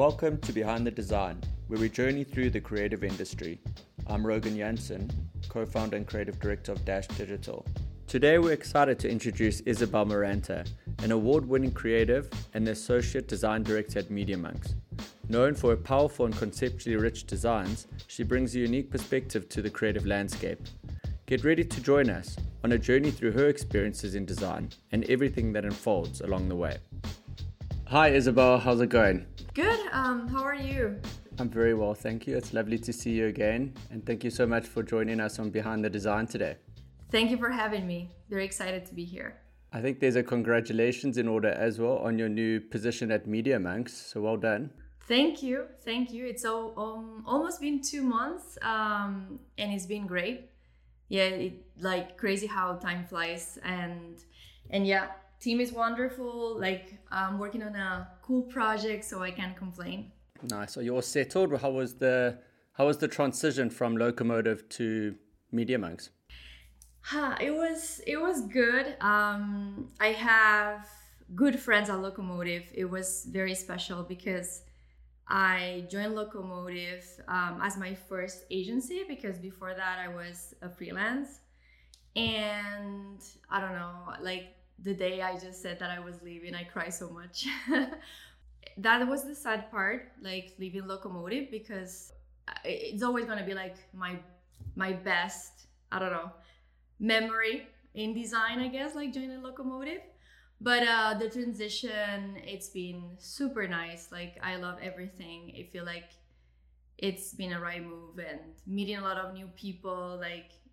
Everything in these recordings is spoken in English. Welcome to Behind the Design, where we journey through the creative industry. I'm Rogan Janssen, co-founder and creative director of Dash Digital. Today we're excited to introduce Isabel Moranta, an award-winning creative and associate design director at Media.Monks. Known for her powerful and conceptually rich designs, she brings a unique perspective to the creative landscape. Get ready to join us on a journey through her experiences in design and everything that unfolds along the way. Hi Isabel, how's it going? Good, how are you? I'm very well, thank you. It's lovely to see you again, and thank you so much for joining us on Behind the Design today. Thank you for having me. Very excited to be here. I think there's a congratulations in order as well on your new position at Media.Monks, so well done. Thank you. It's almost been 2 months, and it's been great. Yeah, like crazy how time flies, and yeah. Team is wonderful, I'm working on a cool project, so I can't complain. Nice. Are you all settled? How was the transition from Locomotive to Media.Monks? It was good. I have good friends at Locomotive. It was very special because I joined Locomotive as my first agency, because before that I was a freelance. And I don't know, the day I just said that I was leaving, I cried so much. That was the sad part, leaving Locomotive, because it's always going to be my best, memory in design, I guess, joining Locomotive. But the transition, it's been super nice. I love everything. I feel like it's been a right move, and meeting a lot of new people,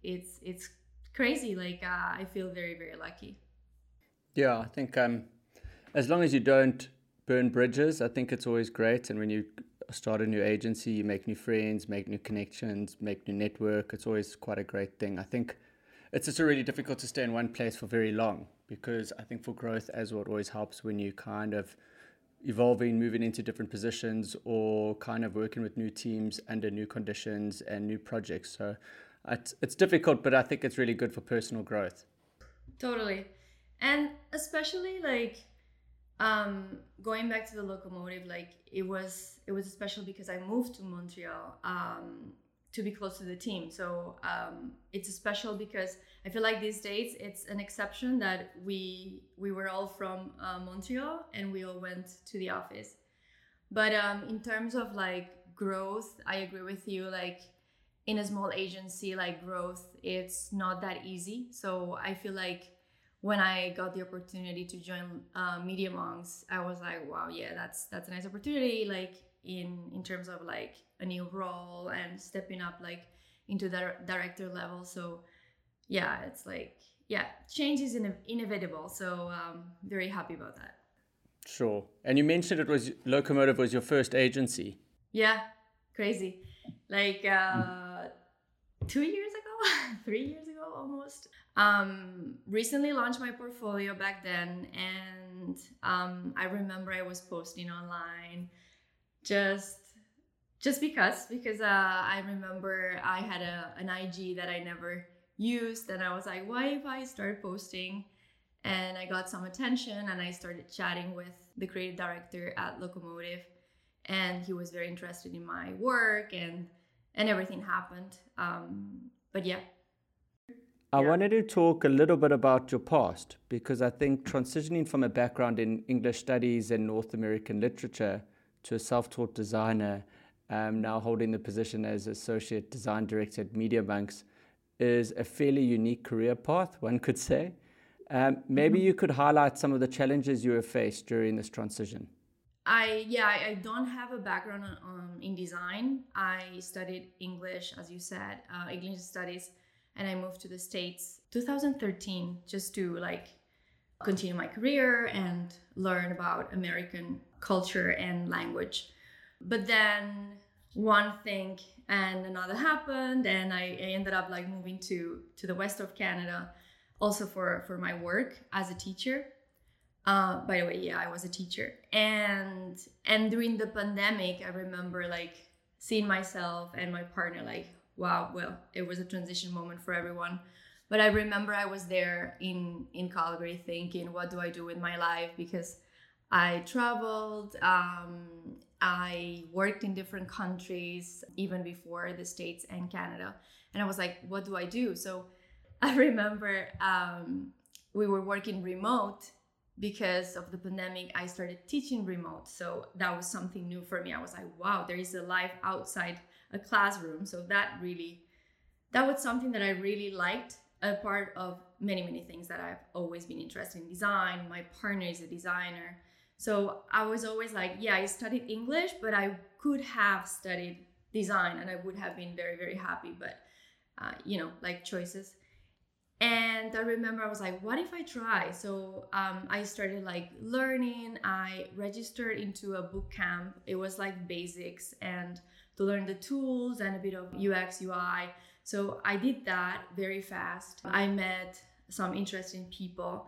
it's crazy. I feel very, very lucky. Yeah, I think as long as you don't burn bridges, I think it's always great. And when you start a new agency, you make new friends, make new connections, make new network. It's always quite a great thing. I think it's just really difficult to stay in one place for very long, because I think for growth as well, it always helps when you kind of evolving, moving into different positions, or kind of working with new teams under new conditions and new projects. So it's difficult, but I think it's really good for personal growth. Totally. And especially going back to the Locomotive, it was special because I moved to Montreal to be close to the team. So it's special because I feel like these days it's an exception that we were all from Montreal and we all went to the office. But in terms of growth, I agree with you. In a small agency, growth, it's not that easy. So I feel when I got the opportunity to join Media.Monks, I was like, wow, yeah, that's a nice opportunity, in terms of a new role and stepping up into the director level. So yeah, it's change is inevitable. So very happy about that. Sure. And you mentioned Locomotive was your first agency. Yeah, crazy. 2 years ago, 3 years ago almost. Recently launched my portfolio back then, and I remember I was posting online just because I remember I had an IG that I never used, and I was like, why if I start posting? And I got some attention, and I started chatting with the creative director at Locomotive, and he was very interested in my work, and everything happened. But yeah. I wanted to talk a little bit about your past, because I think transitioning from a background in English studies and North American literature to a self-taught designer, now holding the position as Associate Design Director at Media.Monks, is a fairly unique career path, one could say. Maybe you could highlight some of the challenges you have faced during this transition. I don't have a background in design. I studied English, as you said, English studies. And I moved to the States 2013 just to continue my career and learn about American culture and language. But then one thing and another happened, and I ended up moving to the west of Canada, also for my work as a teacher. By the way, yeah, I was a teacher. And during the pandemic, I remember seeing myself and my partner wow, well, it was a transition moment for everyone. But I remember I was there in Calgary thinking, what do I do with my life? Because I traveled, I worked in different countries, even before the States and Canada. And I was like, what do I do? So I remember we were working remote because of the pandemic. I started teaching remote. So that was something new for me. I was like, wow, there is a life outside a classroom. So that was something that I really liked, a part of many, many things that I've always been interested in. Design, my partner is a designer. So I was always like, yeah, I studied English, but I could have studied design and I would have been very, very happy. But, like choices. And I remember I was like, what if I try? So I started learning. I registered into a boot camp. It was basics and to learn the tools and a bit of UX, UI. So I did that very fast. I met some interesting people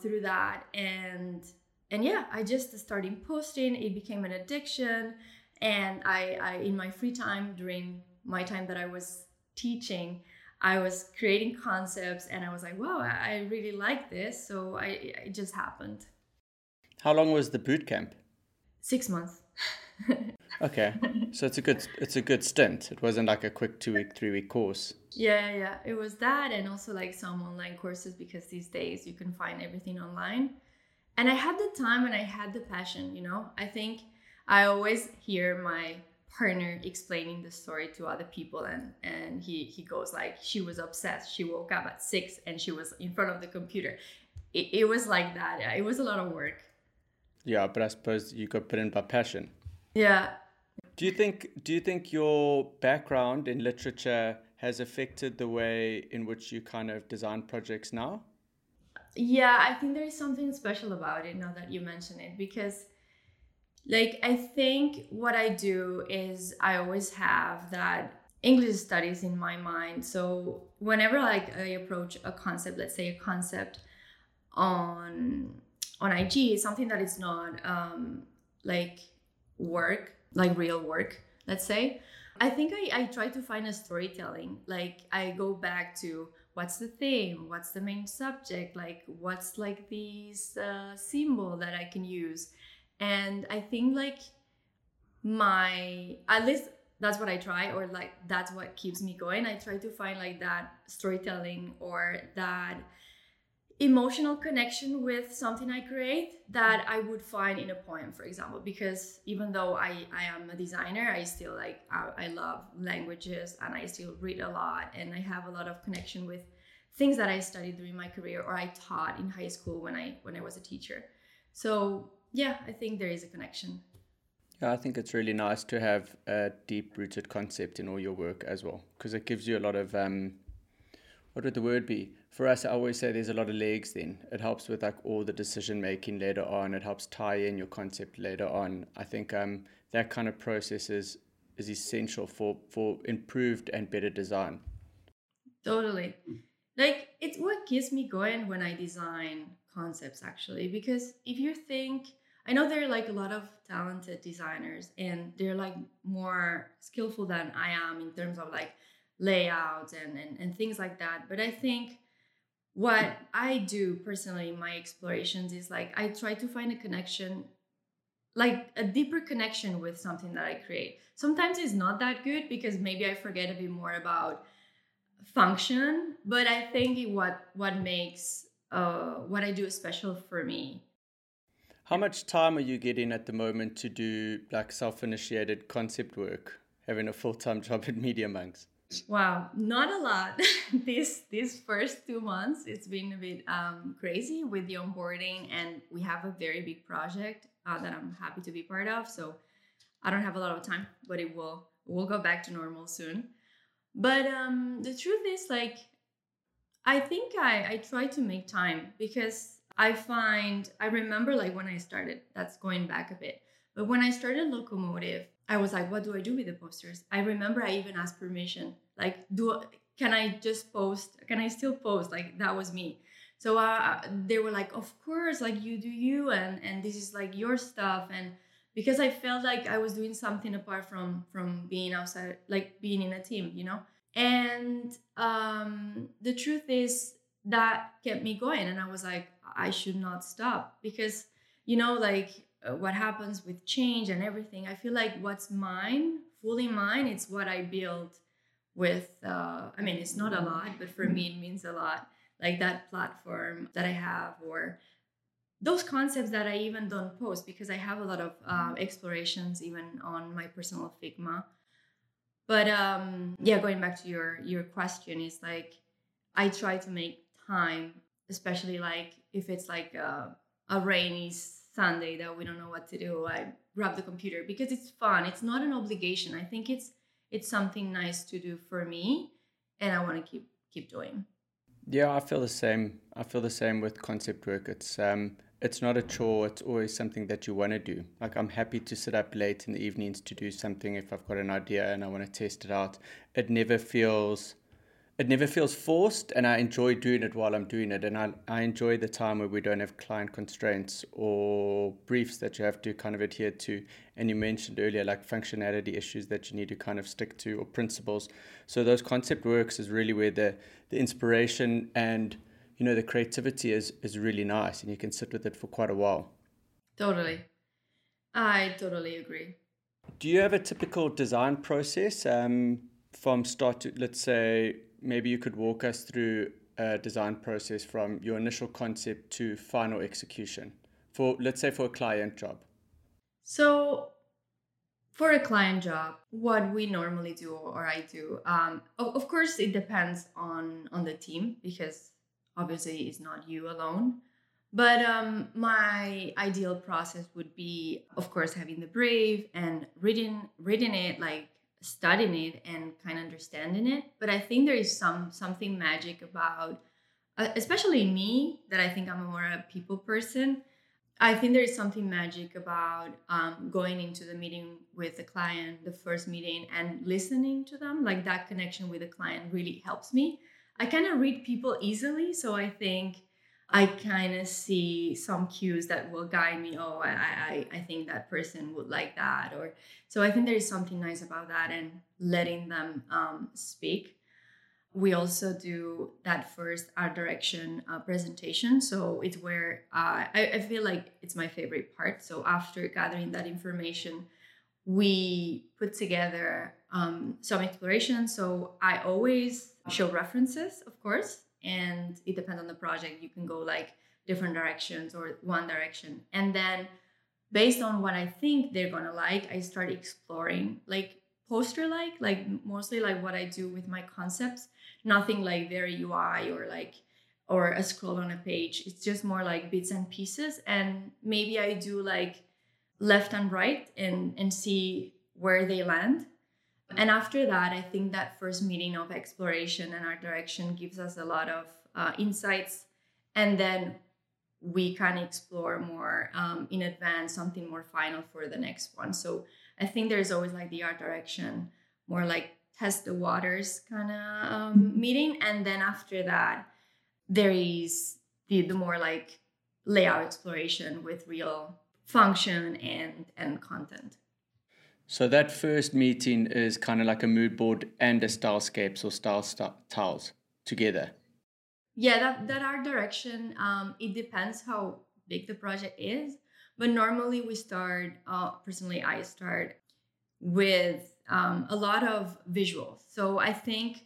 through that. And yeah, I just started posting. It became an addiction. And I in my free time, during my time that I was teaching, I was creating concepts and I was like, wow, I really like this. So it just happened. How long was the boot camp? 6 months. Okay. So it's a good stint. It wasn't like a quick 2-week, 3-week course. Yeah. It was that, and also some online courses, because these days you can find everything online. And I had the time and I had the passion, I think I always hear my partner explaining the story to other people, and he goes like, she was obsessed. She woke up at 6 and she was in front of the computer. It was like that. It was a lot of work. Yeah, but I suppose you got put in by passion. Yeah. Do you think your background in literature has affected the way in which you kind of design projects now? Yeah, I think there is something special about it now that you mention it, because I think what I do is I always have that English studies in my mind. So whenever I approach a concept, let's say a concept on IG, something that is not work, real work, let's say, I think I try to find a storytelling. I go back to, what's the theme? What's the main subject? What's this symbol that I can use? And I think at least that's what I try, or that's what keeps me going. I try to find that storytelling or that emotional connection with something I create that I would find in a poem, for example, because even though I am a designer, I still I love languages and I still read a lot, and I have a lot of connection with things that I studied during my career or I taught in high school when I was a teacher. So yeah, I think there is a connection. Yeah, I think it's really nice to have a deep-rooted concept in all your work as well, because it gives you a lot of, what would the word be? For us, I always say there's a lot of legs then. It helps with all the decision-making later on. It helps tie in your concept later on. I think that kind of process is essential for improved and better design. Totally. It's what keeps me going when I design concepts, actually, because if you think, I know there are a lot of talented designers and they're more skillful than I am in terms of layouts and things like that. But I think what I do personally in my explorations is I try to find a connection, a deeper connection with something that I create. Sometimes it's not that good because maybe I forget a bit more about function, but I think what makes what I do is special for me. How much time are you getting at the moment to do self-initiated concept work, having a full-time job at Media.Monks? Wow, not a lot. These first 2 months, it's been a bit crazy with the onboarding, and we have a very big project that I'm happy to be part of. So I don't have a lot of time, but we'll go back to normal soon. But the truth is, I think I try to make time, because I remember when I started, that's going back a bit, but when I started Locomotive, I was like, what do I do with the posters? I remember I even asked permission, can I just post? Can I still post? That was me. So they were like, of course, you do you, and this is your stuff. And because I felt I was doing something apart from being outside, being in a team, And the truth is that kept me going. And I was like, I should not stop, because you know, like what happens with change and everything. I feel like what's mine, fully mine, it's what I build with, I mean, it's not a lot, but for me, it means a lot. Like that platform that I have, or those concepts that I even don't post, because I have a lot of explorations even on my personal Figma. But yeah, going back to your question, is like, I try to make time, especially like if it's like a rainy Sunday that we don't know what to do, I grab the computer because it's fun. It's not an obligation. I think it's something nice to do for me, and I want to keep doing. Yeah, I feel the same. I feel the same with concept work. It's not a chore. It's always something that you want to do. Like, I'm happy to sit up late in the evenings to do something if I've got an idea and I want to test it out. It never feels forced, and I enjoy doing it while I'm doing it. And I enjoy the time where we don't have client constraints or briefs that you have to kind of adhere to. And you mentioned earlier, like functionality issues that you need to kind of stick to, or principles. So those concept works is really where the inspiration and, you know, the creativity is really nice, and you can sit with it for quite a while. Totally. I totally agree. Do you have a typical design process from start to, let's say, maybe you could walk us through a design process from your initial concept to final execution for, let's say, for a client job? So for a client job, what we normally do, or I do, of course, it depends on the team, because obviously it's not you alone. But my ideal process would be, of course, having the brief and reading it, like studying it and kind of understanding it. But I think there is something magic about, especially me, that I think I'm more a people person. I think there is something magic about going into the meeting with the client, the first meeting, and listening to them. Like, that connection with the client really helps me. I kind of read people easily, so I think I kind of see some cues that will guide me. Oh, I think that person would like that. Or so I think there is something nice about that, and letting them speak. We also do that first art direction presentation. So it's where I feel like it's my favorite part. So after gathering that information, we put together some exploration. So I always show references, of course, and it depends on the project. You can go like different directions or one direction. And then based on what I think they're gonna like, I start exploring, like poster-like mostly like what I do with my concepts. Nothing like their UI or a scroll on a page. It's just more like bits and pieces. And maybe I do like left and right and see where they land. And after that, I think that first meeting of exploration and art direction gives us a lot of insights. And then we can explore more in advance, something more final for the next one. So I think there's always like the art direction, more like test the waters kind of meeting. And then after that, there is the more like layout exploration with real function and content. So that first meeting is kind of like a mood board and a stylescapes or style tiles together. Yeah, that art direction, it depends how big the project is. But normally we start, personally, I start with a lot of visuals. So I think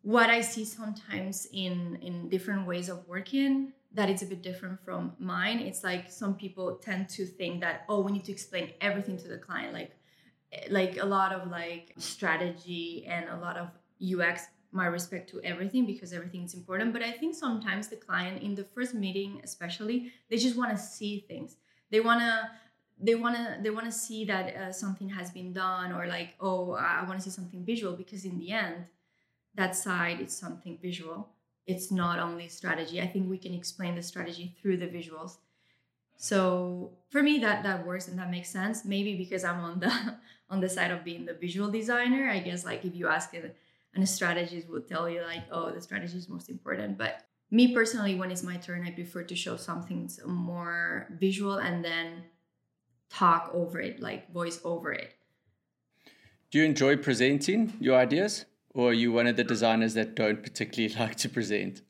what I see sometimes in different ways of working, that it's a bit different from mine. It's like some people tend to think that, oh, we need to explain everything to the client. Like a lot of like strategy and a lot of UX, my respect to everything, because everything is important. But I think sometimes the client in the first meeting, especially, they just want to see things. They want to see that something has been done, or like, oh, I want to see something visual, because in the end, that side is something visual. It's not only strategy. I think we can explain the strategy through the visuals. So for me, that works and that makes sense. Maybe because I'm on the side of being the visual designer, I guess. Like, if you ask it, and a strategist will tell you like, oh, the strategy is most important. But me personally, when it's my turn, I prefer to show something more visual and then talk over it, like voice over it. Do you enjoy presenting your ideas? Or are you one of the designers that don't particularly like to present?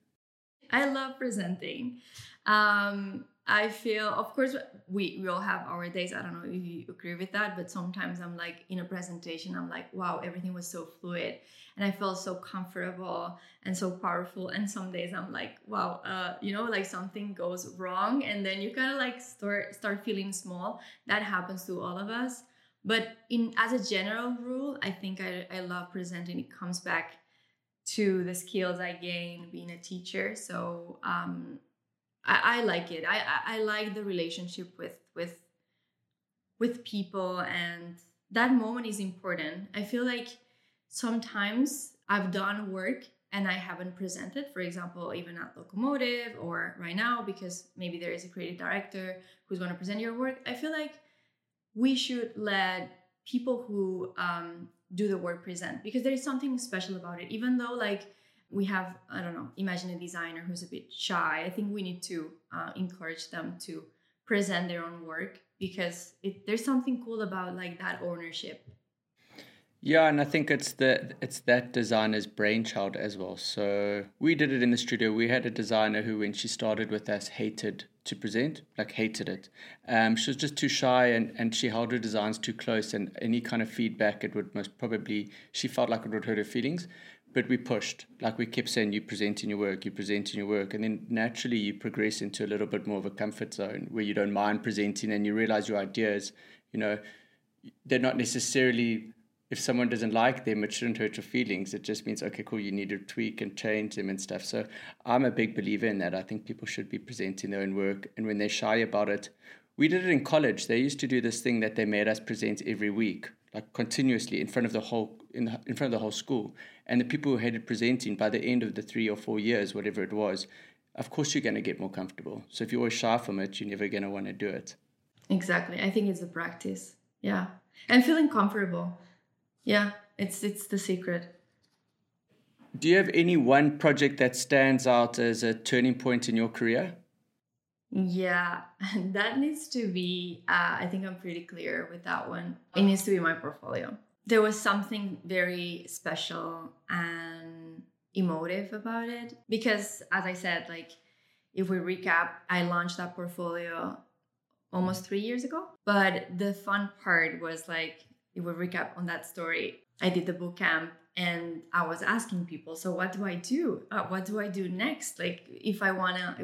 I love presenting. I feel, of course, we all have our days. I don't know if you agree with that, but sometimes I'm like in a presentation, I'm like, wow, everything was so fluid and I felt so comfortable and so powerful. And some days I'm like, wow, like something goes wrong. And then you kind of like start feeling small. That happens to all of us. But as a general rule, I think I love presenting. It comes back to the skills I gain being a teacher. So, I like it. I like the relationship with people, and that moment is important. I feel like sometimes I've done work and I haven't presented, for example, even at Locomotive or right now, because maybe there is a creative director who's going to present your work. I feel like we should let people who do the work present, because there is something special about it, even though like we have, I don't know, imagine a designer who's a bit shy. I think we need to encourage them to present their own work, because there's something cool about like that ownership. Yeah, and I think it's that designer's brainchild as well. So we did it in the studio. We had a designer who, when she started with us, hated to present, like hated it. She was just too shy and she held her designs too close, and any kind of feedback, it would most probably, she felt like it would hurt her feelings. But we pushed, like we kept saying, you present in your work. And then naturally you progress into a little bit more of a comfort zone where you don't mind presenting, and you realize your ideas, you know, they're not necessarily, if someone doesn't like them, it shouldn't hurt your feelings. It just means, okay, cool, you need to tweak and change them and stuff. So I'm a big believer in that. I think people should be presenting their own work. And when they're shy about it, we did it in college. They used to do this thing that they made us present every week, like continuously in front of the whole school. And the people who hated presenting, by the end of the 3 or 4 years, whatever it was, of course you're going to get more comfortable. So if you're always shy from it, you're never going to want to do it. Exactly. I think it's the practice. Yeah. And feeling comfortable. Yeah. It's the secret. Do you have any one project that stands out as a turning point in your career? Yeah, that needs to be, I think I'm pretty clear with that one. It needs to be my portfolio. There was something very special and emotive about it, because as I said, like if we recap, I launched that portfolio almost 3 years ago. But the fun part was like, if we recap on that story, I did the boot camp and I was asking people, so what do I do? What do I do next? Like if I wanna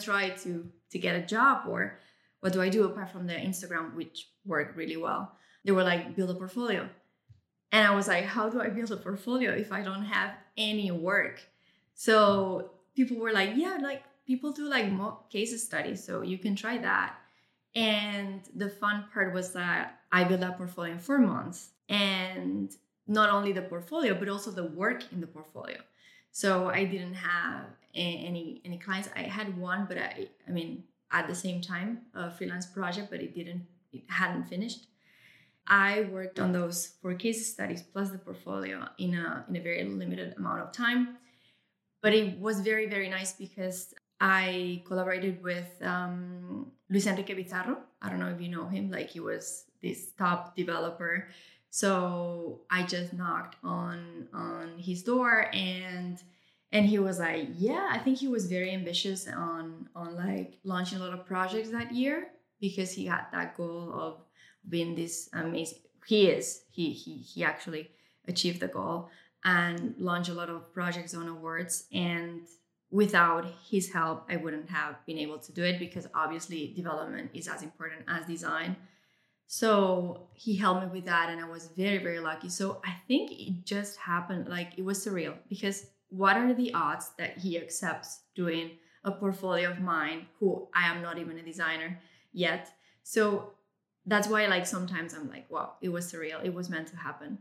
try to get a job, or what do I do apart from the Instagram, which worked really well? They were like, build a portfolio. And I was like, how do I build a portfolio if I don't have any work? So people were like, yeah, like people do like mock case studies, so you can try that. And the fun part was that I built that portfolio in 4 months, and not only the portfolio, but also the work in the portfolio. So I didn't have any clients. I had one, but I mean, at the same time, a freelance project, but it hadn't finished. I worked on those 4 case studies plus the portfolio in a very limited amount of time. But it was very, very nice because I collaborated with Luis Enrique Vizarro. I don't know if you know him, like he was this top developer. So I just knocked on his door, and he was like, yeah, I think he was very ambitious on like launching a lot of projects that year, because he had that goal of being this amazing. He actually achieved the goal and launched a lot of projects on awards. And without his help, I wouldn't have been able to do it, because obviously development is as important as design. So he helped me with that, and I was very, very lucky. So I think it just happened, like it was surreal, because what are the odds that he accepts doing a portfolio of mine, who I am not even a designer yet? So that's why like sometimes I'm like, wow, it was surreal. It was meant to happen.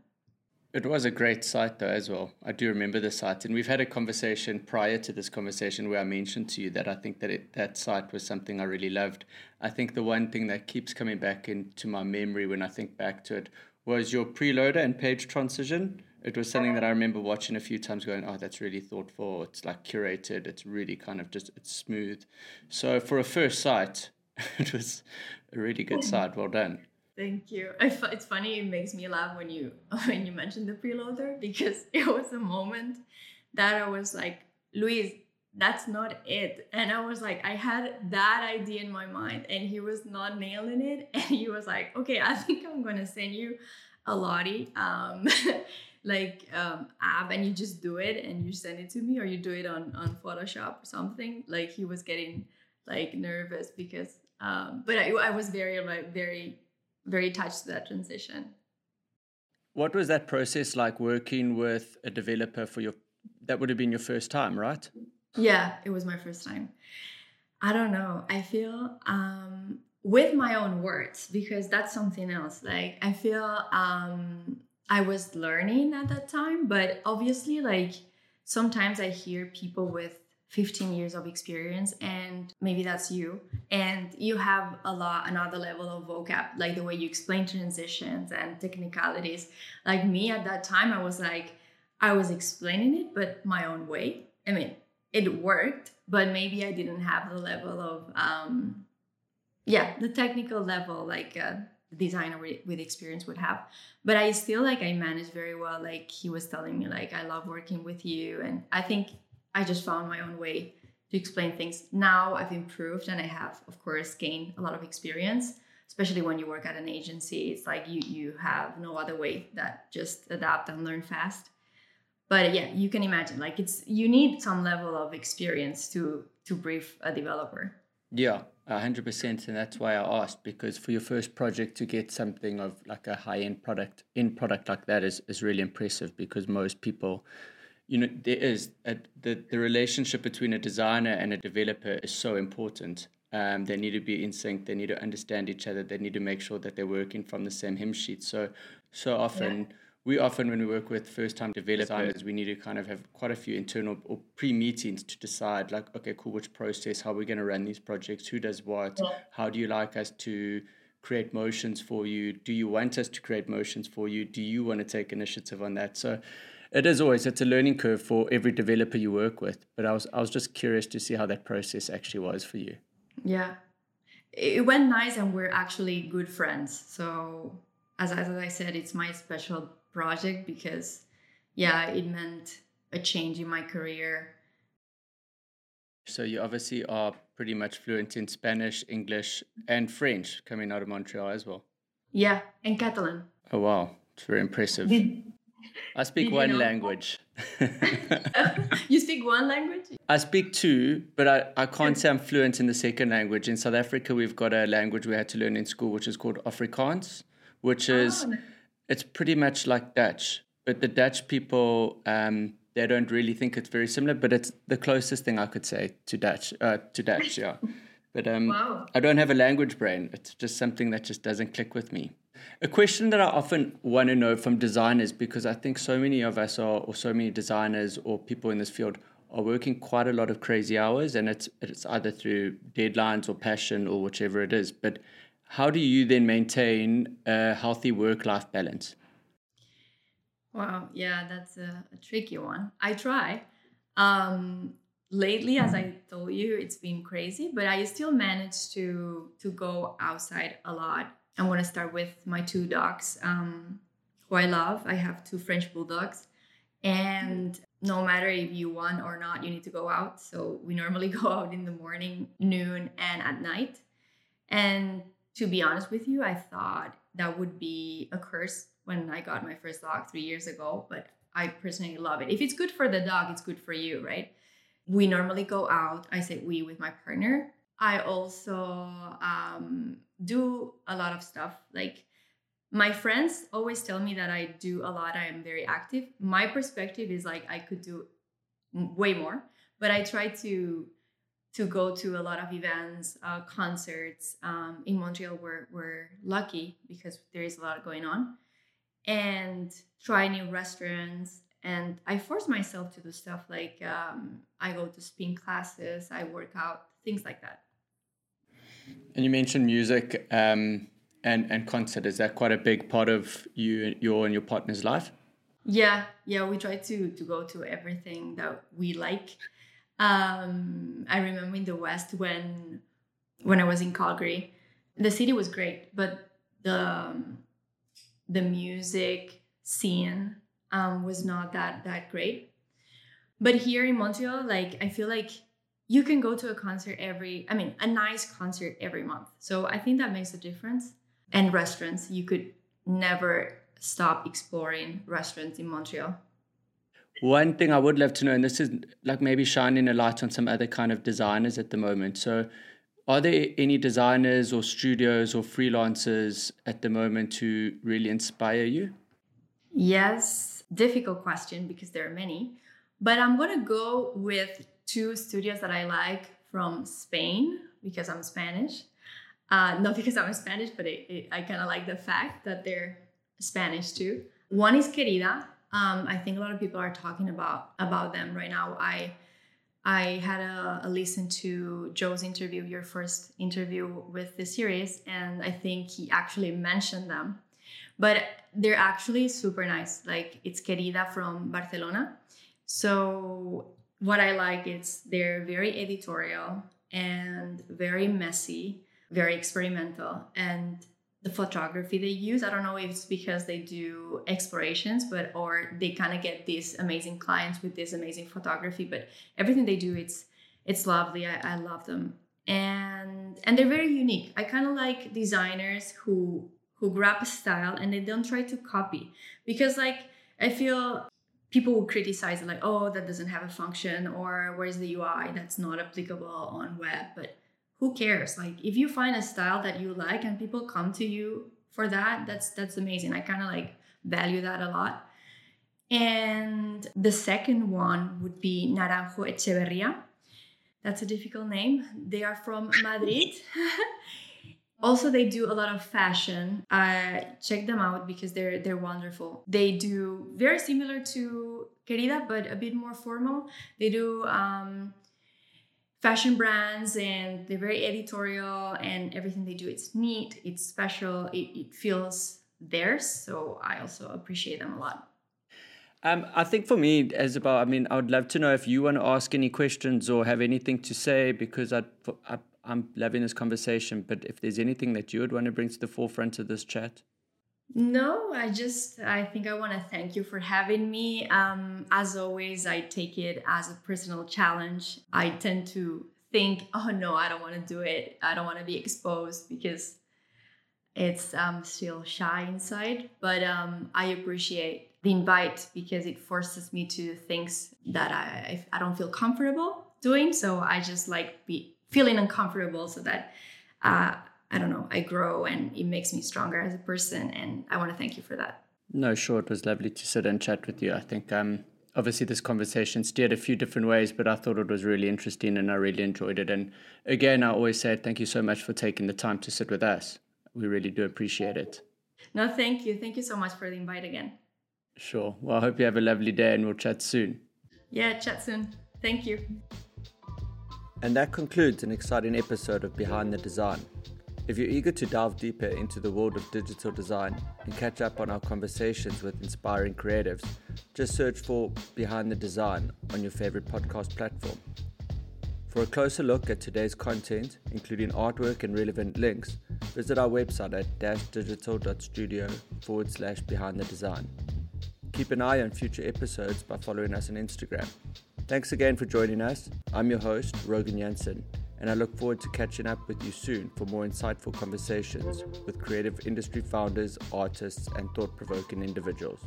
It was a great site though as well. I do remember the site, and we've had a conversation prior to this conversation where I mentioned to you that I think that that site was something I really loved. I think the one thing that keeps coming back into my memory when I think back to it was your preloader and page transition. It was something that I remember watching a few times going, oh, that's really thoughtful. It's like curated. It's really kind of just, it's smooth. So for a first site, it was a really good site. Well done. Thank you. It's funny. It makes me laugh when you mentioned the preloader, because it was a moment that I was like, Luis, that's not it. And I was like, I had that idea in my mind and he was not nailing it. And he was like, okay, I think I'm going to send you a lottie, app, and you just do it and you send it to me, or you do it on Photoshop or something. Like, he was getting like nervous because, but I was very, very touched to that transition. What was that process like, working with a developer for your, that would have been your first time, right? Yeah, it was my first time. I don't know. I feel with my own words, because that's something else. Like, I feel I was learning at that time, but obviously, like, sometimes I hear people with 15 years of experience, and maybe that's you, and you have another level of vocab, like the way you explain transitions and technicalities. Like, me at that time, I was explaining it, but my own way. I mean, it worked, but maybe I didn't have the level of the technical level like a designer with experience would have. But I still, like, I managed very well. Like, he was telling me, like, I love working with you, and I think I just found my own way to explain things. Now I've improved, and I have, of course, gained a lot of experience, especially when you work at an agency. It's like you have no other way that just adapt and learn fast. But yeah, you can imagine, like, you need some level of experience to brief a developer. Yeah, 100%. And that's why I asked, because for your first project to get something of like a high-end product like that is really impressive, because most people... You know, there is the relationship between a designer and a developer is so important. They need to be in sync. They need to understand each other. They need to make sure that they're working from the same hymn sheet. So often, when we work with first-time developers, we need to kind of have quite a few internal or pre-meetings to decide, like, okay, cool, which process, how are we going to run these projects, who does what, how do you like us to create motions for you, do you want us to create motions for you, do you want to take initiative on that? So... It's a learning curve for every developer you work with. But I was just curious to see how that process actually was for you. Yeah, it went nice, and we're actually good friends. So as I said, it's my special project because, yeah, it meant a change in my career. So you obviously are pretty much fluent in Spanish, English, and French coming out of Montreal as well. Yeah, and Catalan. Oh, wow. It's very impressive. I speak one language. You speak one language? I speak two, but I can't say I'm fluent in the second language. In South Africa, we've got a language we had to learn in school, which is called Afrikaans, which is, it's pretty much like Dutch. But the Dutch people, they don't really think it's very similar, but it's the closest thing I could say to Dutch, yeah. But I don't have a language brain. It's just something that just doesn't click with me. A question that I often want to know from designers, because I think so many of us are, or so many designers or people in this field are working quite a lot of crazy hours, and it's either through deadlines or passion or whichever it is. But how do you then maintain a healthy work-life balance? Wow, yeah, that's a tricky one. I try. Lately, as I told you, it's been crazy, but I still manage to go outside a lot. I want to start with my two dogs, who I love. I have two French bulldogs, and no matter if you want or not, you need to go out. So we normally go out in the morning, noon, and at night. And to be honest with you, I thought that would be a curse when I got my first dog 3 years ago, but I personally love it. If it's good for the dog, it's good for you, right? We normally go out. I say we with my partner. I also do a lot of stuff. Like, my friends always tell me that I do a lot. I am very active. My perspective is like I could do way more, but I try to go to a lot of events, concerts. In Montreal, we're lucky because there is a lot going on, and try new restaurants. And I force myself to do stuff like I go to spin classes, I work out, things like that. And you mentioned music and concert. Is that quite a big part of your and your partner's life? Yeah. We try to go to everything that we like. I remember in the West when I was in Calgary, the city was great, but the music scene was not that great. But here in Montreal, like, I feel like you can go to a concert a nice concert every month. So I think that makes a difference. And restaurants, you could never stop exploring restaurants in Montreal. One thing I would love to know, and this is like maybe shining a light on some other kind of designers at the moment. So are there any designers or studios or freelancers at the moment who really inspire you? Yes, difficult question because there are many. But I'm going to go with two studios that I like from Spain because I'm Spanish. Not because I'm Spanish, but I kind of like the fact that they're Spanish too. One is Querida. I think a lot of people are talking about them right now. I had a listen to Joe's interview, your first interview with the series, and I think he actually mentioned them. But they're actually super nice. Like, it's Querida from Barcelona. So what I like is they're very editorial and very messy, very experimental. And the photography they use, I don't know if it's because they do explorations, or they kind of get these amazing clients with this amazing photography, but everything they do, it's lovely. I love them. And they're very unique. I kind of like designers who grab a style and they don't try to copy, because like I feel people will criticize it, like, oh, that doesn't have a function, or where's the UI, that's not applicable on web. But who cares? Like, if you find a style that you like and people come to you for that, that's amazing. I kind of like value that a lot. And the second one would be Naranjo Echeverría. That's a difficult name. They are from Madrid. Also, they do a lot of fashion. Check them out because they're wonderful. They do very similar to Querida, but a bit more formal. They do fashion brands, and they're very editorial, and everything they do, it's neat, it's special, it feels theirs. So I also appreciate them a lot. I think for me, Isabel, I would love to know if you want to ask any questions or have anything to say, because I'm loving this conversation, but if there's anything that you would want to bring to the forefront of this chat. No, I think I want to thank you for having me. As always, I take it as a personal challenge. I tend to think, oh no, I don't want to do it. I don't want to be exposed because it's still shy inside. But I appreciate the invite because it forces me to do things that I don't feel comfortable doing. So I just like feeling uncomfortable so that I grow, and it makes me stronger as a person. And I want to thank you for that. No, sure. It was lovely to sit and chat with you. I think obviously this conversation steered a few different ways, but I thought it was really interesting and I really enjoyed it. And again, I always say thank you so much for taking the time to sit with us. We really do appreciate it. No, thank you. Thank you so much for the invite again. Sure. Well, I hope you have a lovely day and we'll chat soon. Yeah, chat soon. Thank you. And that concludes an exciting episode of Behind the Design. If you're eager to delve deeper into the world of digital design and catch up on our conversations with inspiring creatives, just search for Behind the Design on your favorite podcast platform. For a closer look at today's content, including artwork and relevant links, visit our website at dashdigital.studio/Behind the Design. Keep an eye on future episodes by following us on Instagram. Thanks again for joining us. I'm your host, Rogan Janssen, and I look forward to catching up with you soon for more insightful conversations with creative industry founders, artists, and thought-provoking individuals.